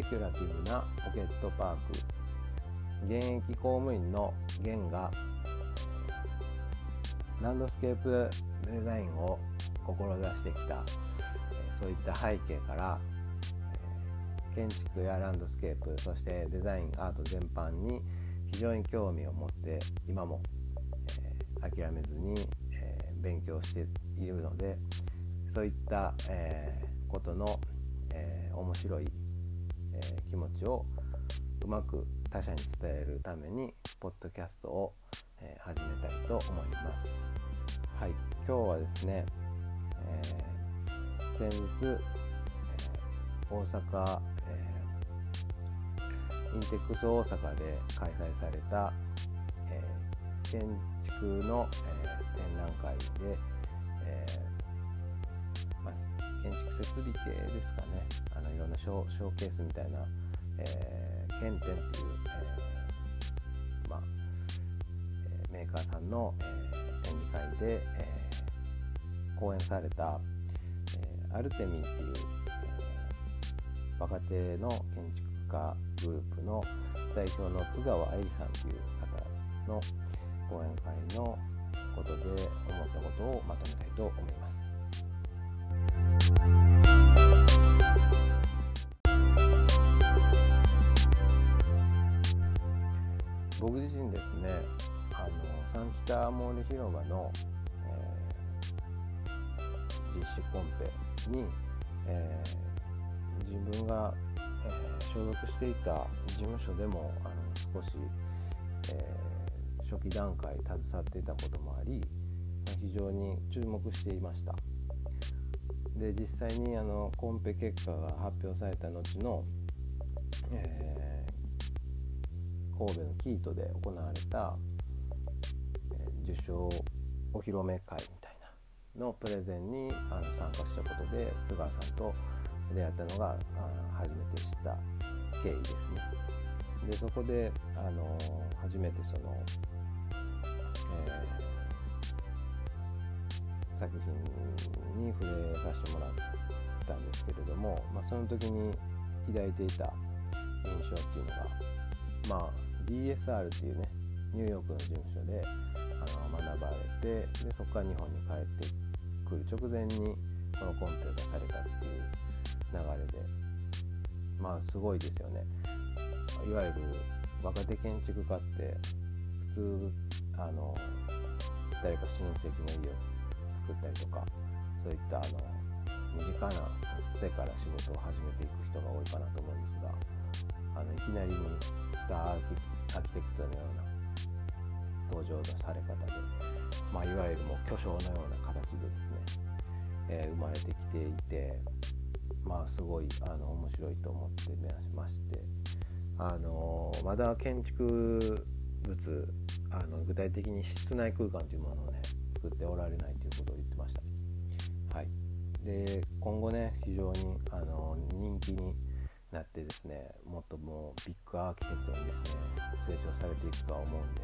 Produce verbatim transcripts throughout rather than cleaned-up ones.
ペキュラティブなポケットパーク。現役公務員の源がランドスケープデザインを志してきた、そういった背景から建築やランドスケープ、そしてデザイン、アート全般に非常に興味を持って、今も諦めずに勉強しているので、そういったことの面白い気持ちをうまく他者に伝えるためにポッドキャストを始めたいと思います。はい、今日はですね、えー、先日大阪、えー、インテックス大阪で開催された、えー、建築の、えー、展覧会で、えーまあ、建築設備系ですかね、あのいろんなショー、ショーケースみたいな、えー、ケンテンっていう、えーまあえー、メーカーさんの、えー、展示会で、えー、講演された、えー、アルテミーっていう若手の建築家グループの代表の津川愛理さんという方の講演会のことで思ったことをまとめたいと思います。僕自身ですね、あのサンキタモール広場の、えー、実施コンペに、えー自分が、えー、所属していた事務所でもあの少し、えー、初期段階携わっていたこともあり、非常に注目していました。で、実際にあのコンペ結果が発表された後の、えー、神戸のキートで行われた、えー、受賞お披露目会みたいなのプレゼンにあの参加したことで津川さんと出会ったのが初めて知った経緯ですね。で、そこで、あのー、初めてその、えー、作品に触れさせてもらったんですけれども、まあ、その時に抱いていた印象っていうのが、まあ、ディーエスアール っていうね、ニューヨークの事務所であの学ばれて、でそこから日本に帰ってくる直前にこのコンペを出されたっていう流れで、まあすごいですよね。いわゆる若手建築家って普通あの誰か親戚の家を作ったりとか、そういったあの身近なつてから仕事を始めていく人が多いかなと思うんですが、あのいきなりにスターアーキ、アーキテクトのような登場のされ方で、まあ、いわゆるもう巨匠のような形でですね、えー、生まれてきていて、まあ、すごいあの面白いと思って目指しまして、あのまだ建築物あの具体的に室内空間というものをね作っておられないということを言ってました。はい、で今後ね非常にあの人気になってですね、もっともうビッグアーキテクトにですね成長されていくとは思うんで、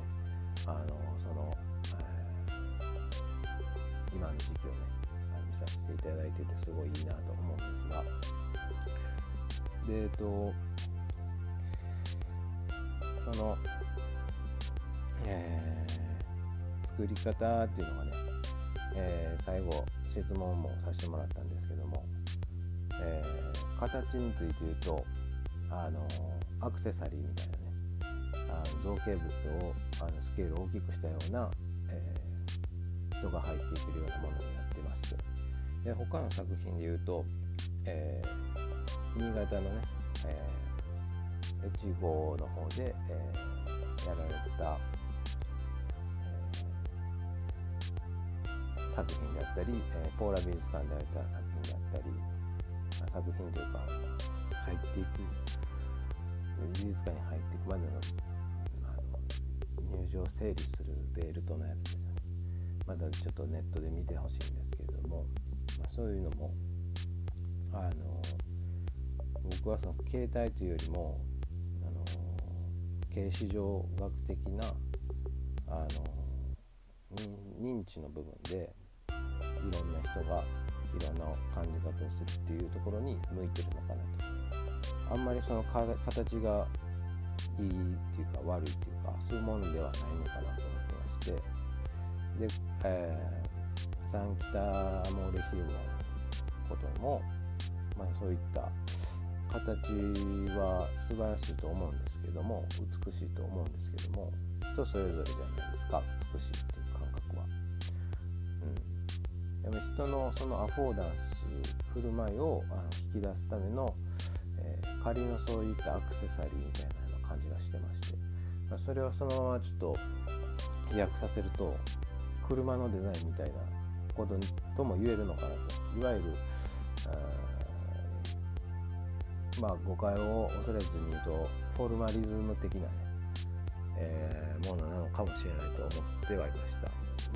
あのその、えー、今の時期をねさせていただいててすごいいいなと思うんですが、で、えっと、その、えー、作り方っていうのがね、えー、最後質問もさせてもらったんですけども、えー、形について言うと、あのアクセサリーみたいなね、あの造形物をあのスケールを大きくしたような、えー、人が入っていけるようなものになってまして、で他の作品でいうと、えー、新潟のね、えー、越後の方で、えー、やられてた、えー、作品であったり、えー、ポーラ美術館であった作品であったり、作品というか入っていく美術館に入っていくまで の, あの入場整理するベルトのやつですよね。まだちょっとネットで見てほしいんですけれども、まあ、そういうのもあの僕はその形態というよりもあの形式上学的なあの認知の部分でいろんな人がいろんな感じ方をするっていうところに向いてるのかなあんまりそのか形がいいっていうか悪いっていうかそういうものではないのかなと思ってまして、で、えー、サンキタモールヒルのことも、まあ、そういった形は素晴らしいと思うんですけども、美しいと思うんですけども、人それぞれじゃないですか、美しいっていう感覚は。うん、でも人のそのアフォーダンス、振る舞いをあの引き出すための、えー、仮のそういったアクセサリーみたいなの感じがしてまして、まあ、それをそのままちょっと飛躍させると車のデザインみたいなこととも言えるのかなと、いわゆるまあ、誤解を恐れずに言うとフォルマリズム的な、ねえー、ものなのかもしれないと思ってはいました。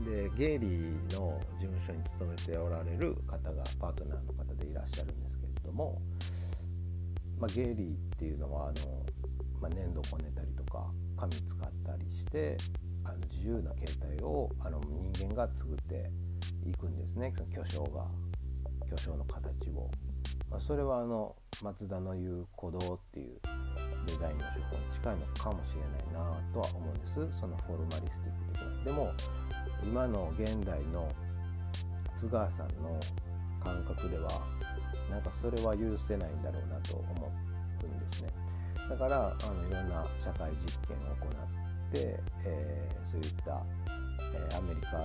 でゲイリーの事務所に勤めておられる方がパートナーの方でいらっしゃるんですけれども、まあ、ゲイリーっていうのはあの、まあ、粘土こねたりとか紙使ったりしてあの自由な形態をあの人間が作っていくんですね、その巨匠が巨匠の形を。まあ、それはあの松田の言う鼓動っていうデザインの手法に近いのかもしれないなとは思うんです、そのフォルマリスティック的な。でも今の現代の津川さんの感覚ではなんかそれは許せないんだろうなと思うんですね。だからあのいろんな社会実験を行って、えー、そういった、えー、アメリカ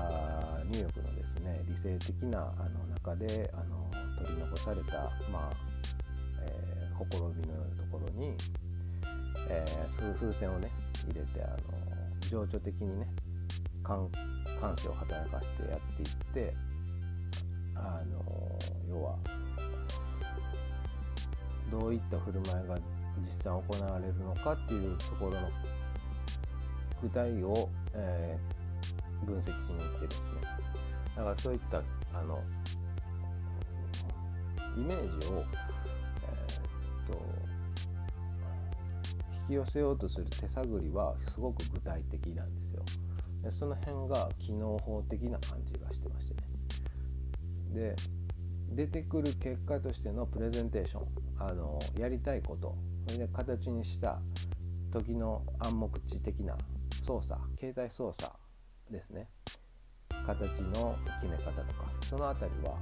ニューヨークのですね理性的なあの中であの取り残されたまあえー、ほころびのようなところに、えー、風船をね入れてあの情緒的にね感性を働かせてやっていってあの要はどういった振る舞いが実際行われるのかっていうところの具体を、えー、分析しに行ってですね、だからそういったあのイメージを引き寄せようとする手探りはすごく具体的なんですよ。でその辺が機能法的な感じがしてましてね。で出てくる結果としてのプレゼンテーション、あのやりたいことそれで形にした時の暗黙知的な操作、形態操作ですね、形の決め方とかそのあたりは、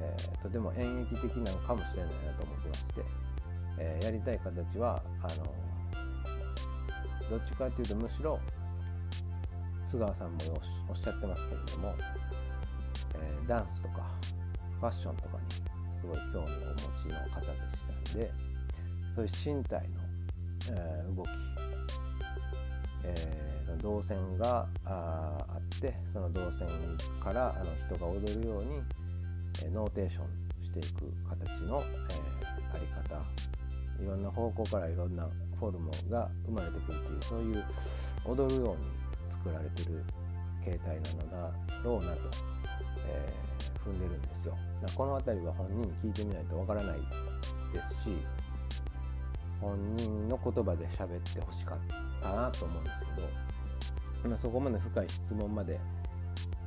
えー、とても演劇的なのかもしれないなと思ってまして、えー、やりたい形はあのどっちかというとむしろ津川さんもおっしゃってますけれども、えー、ダンスとかファッションとかにすごい興味をお持ちの方でしたんで、そういう身体の、えー、動き、えー、動線が あ, あってその動線からあの人が踊るように、えー、ノーテーションしていく形の、えー、あり方、いろんな方向からいろんなフォルムが生まれてくるという、そういう踊るように作られている形態なのだろうなと、えー、踏んでるんですよ。だからこのあたりは本人に聞いてみないとわからないですし、本人の言葉で喋ってほしかったなと思うんですけど、まあ、そこまで深い質問まで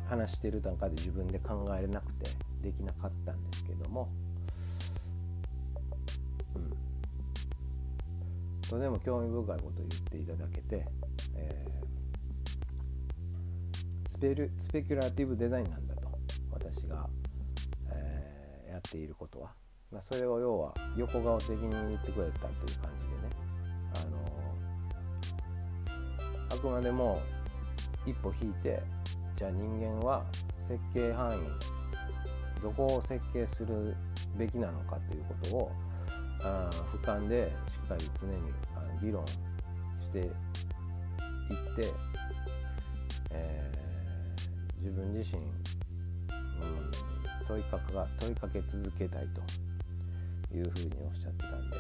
話している段階で自分で考えれなくてできなかったんですけども、とても興味深いことを言っていただけて、えー、スペル、スペキュラティブデザインなんだと、私が、えー、やっていることは、まあ、それを要は横顔的に言ってくれたという感じでね、あのー、あくまでも一歩引いて、じゃあ人間は設計範囲、どこを設計するべきなのかということをあ俯瞰でしっかり常に議論していって、えー、自分自身、うん、問いかけが問いかけ続けたいというふうにおっしゃってたんで、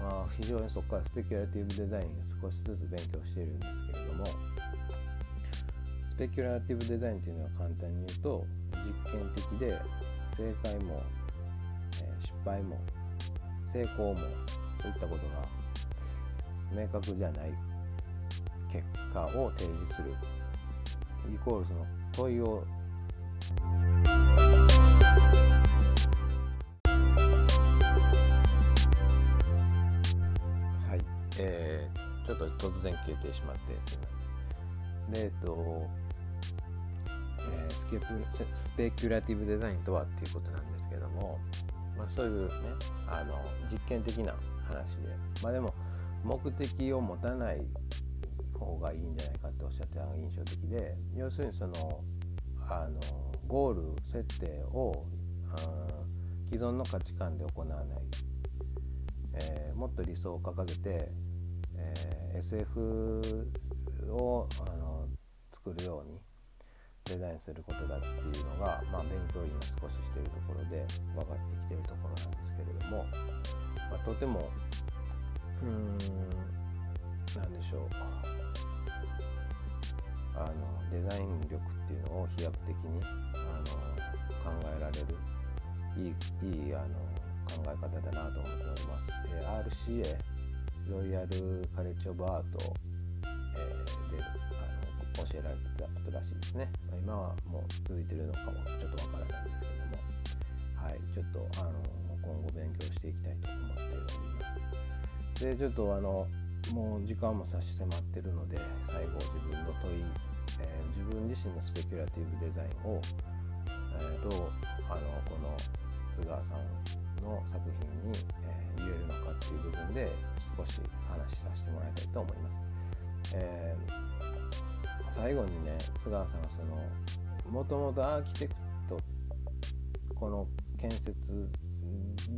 まあ、非常にそこからスペキュラティブデザインを少しずつ勉強しているんですけれども、スペキュラティブデザインというのは簡単に言うと実験的で正解も、えー、失敗も成功もそういったことが明確じゃない結果を提示するイコールその問いをと突然消えてしまってすいません。で、えっと、えー、スケプ、スペキュラティブデザインとはっていうことなんですけれども、まあ、そういうね、あの実験的な話で、まあでも目的を持たない方がいいんじゃないかっておっしゃってたのが印象的で、要するにそのあのゴール設定を既存の価値観で行わない、えー、もっと理想を掲げて、えー、エスエフ をあの作るようにデザインすることだっていうのが、まあ、勉強を今少ししているところで分かってきているところなんですけれども、まあ、とてもうーんなんでしょうあのデザイン力っていうのを飛躍的にあの考えられるいい、いいあの考え方だなと思っております。えー、アールシーエー ロイヤルカレッジオブアート、えー、であの教えられてたことらしいですね。まあ、今はもう続いてるのかもちょっとわからないんですけども、はい、ちょっとあの今後勉強していきたいと思っております。で、ちょっとあのもう時間も差し迫ってるので、最後自分の問い、えー、自分自身のスペキュラティブデザインを、えー、どうあのこの津川さんの作品に、えー、言えるのかっていう部分で少し話しさせてもらいたいと思います。えー、最後にね、津川さんはそのもともとアーキテクト、この建設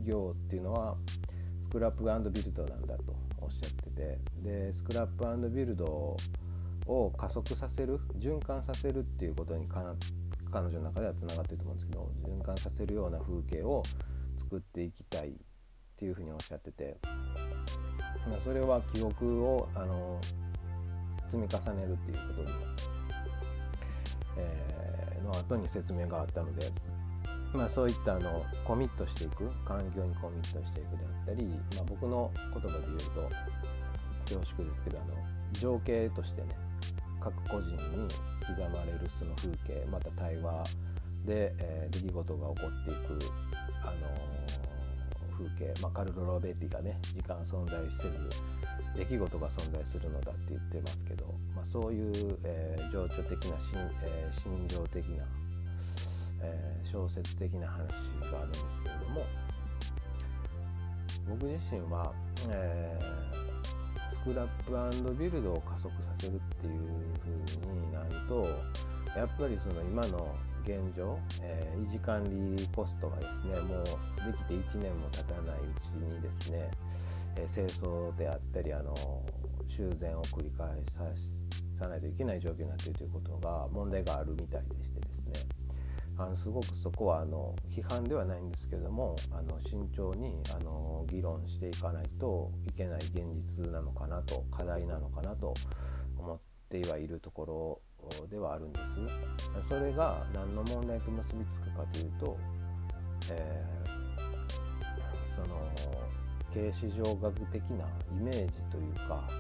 業っていうのはスクラップ&ビルドなんだとおっしゃってて、でスクラップ&ビルドを加速させる、循環させるっていうことにかなって彼女の中ではつながっていると思うんですけど、循環させるような風景を作っていきたいっていうふうにおっしゃってて、それは記憶をあの積み重ねるっていうことに、えー、の後に説明があったので、まあ、そういったあのコミットしていく、環境にコミットしていくであったり、まあ、僕の言葉で言うと恐縮ですけど、あの情景としてね、各個人に刻まれるその風景、また対話で、えー、出来事が起こっていく、あのー、風景、まあ、カルロ・ロベッティがね、時間存在せず出来事が存在するのだって言ってますけど、まあ、そういう、えー、情緒的な、えー、心情的な、えー、小説的な話があるんですけれども、僕自身は、えースクラップ&ビルドを加速させるっていう風になると、やっぱりその今の現状、えー、維持管理コストがですね、もうできていちねんも経たないうちにですね、えー、清掃であったりあの修繕を繰り返さないといけない状況になっているということが問題があるみたいでしてですね、あのすごくそこはあの批判ではないんですけれども、あの慎重にあの議論していかないといけない現実なのかなと、課題なのかなと思ってはいるところではあるんです。それが何の問題と結びつくかというと、えー、その形式上学的なイメージというか、え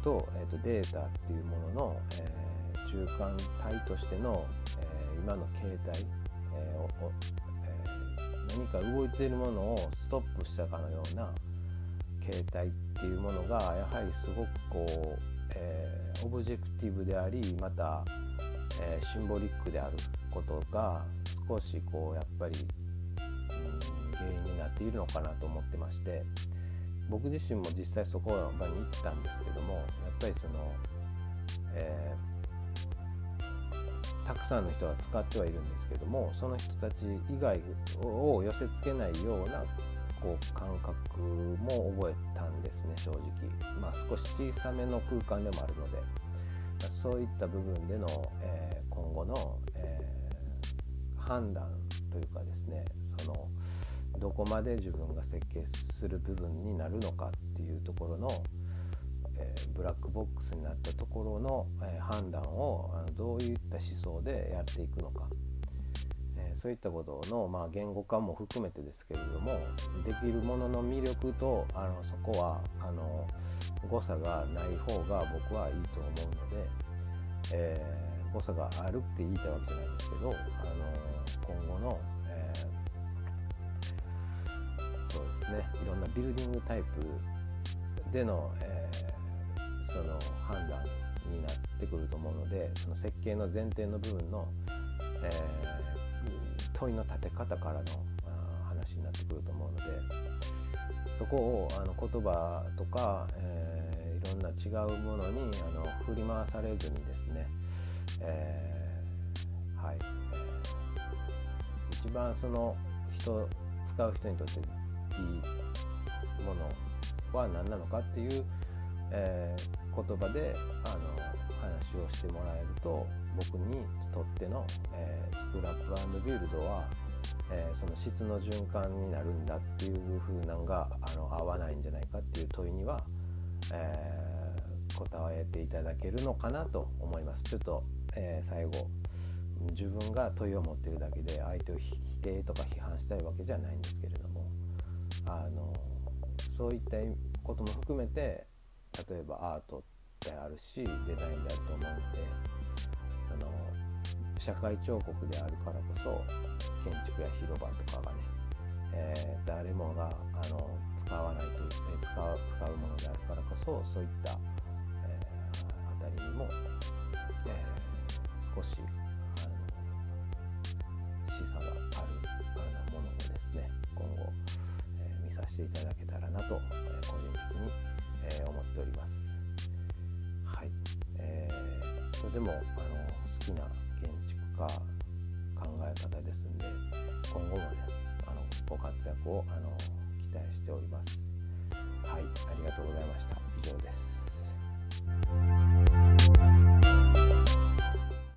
ー、と、えーとデータっていうものの、えー中間体としての、えー、今の形態、えーおえー、何か動いているものをストップしたかのような形態っていうものが、やはりすごくこう、えー、オブジェクティブであり、また、えー、シンボリックであることが少しこうやっぱり、うん、原因になっているのかなと思ってまして、僕自身も実際そこの場に行ったんですけども、やっぱりその、えーたくさんの人は使ってはいるんですけども、その人たち以外を寄せ付けないようなこう感覚も覚えたんですね、正直。まあ、少し小さめの空間でもあるので、まあ、そういった部分での、えー、今後の、えー、判断というかですね、そのどこまで自分が設計する部分になるのかっていうところのブラックボックスになったところの、えー、判断をあのどういった思想でやっていくのか、えー、そういったことの、まあ、言語化も含めてですけれども、できるものの魅力とあのそこはあの誤差がない方が僕はいいと思うので、えー、誤差があるって言いたいわけじゃないですけど、あの今後の、えー、そうですね、いろんなビルディングタイプでの、えー、その判断になってくると思うので、その設計の前提の部分の、えー、問いの立て方からの話になってくると思うので、そこをあの言葉とか、えー、いろんな違うものにあの振り回されずにですね、えー、はい、一番その人使う人にとっていいものは何なのかっていう、えー、言葉であの話をしてもらえると、僕にとっての、えー、スクラップ&ビルドは、えー、その質の循環になるんだっていう風なんがあの合わないんじゃないかっていう問いには、えー、答えていただけるのかなと思います。ちょっと、えー、最後、自分が問いを持ってるだけで相手を否定とか批判したいわけじゃないんですけれども、あのそういったことも含めて、例えばアートであるしデザインであると思うので、その社会彫刻であるからこそ建築や広場とかがね、えー、誰もがあの使わないと言って使う、使うものであるからこそ、そういった、えー、あたりにも、えー、少し示唆があるあのものをですね、今後、えー、見させていただけたらなと、えー、個人的に、えー、思っております。はい、えー、とてもあの好きな建築家考え方ですんで、今後もね、あのご活躍をあの期待しております。はい、ありがとうございました。以上です。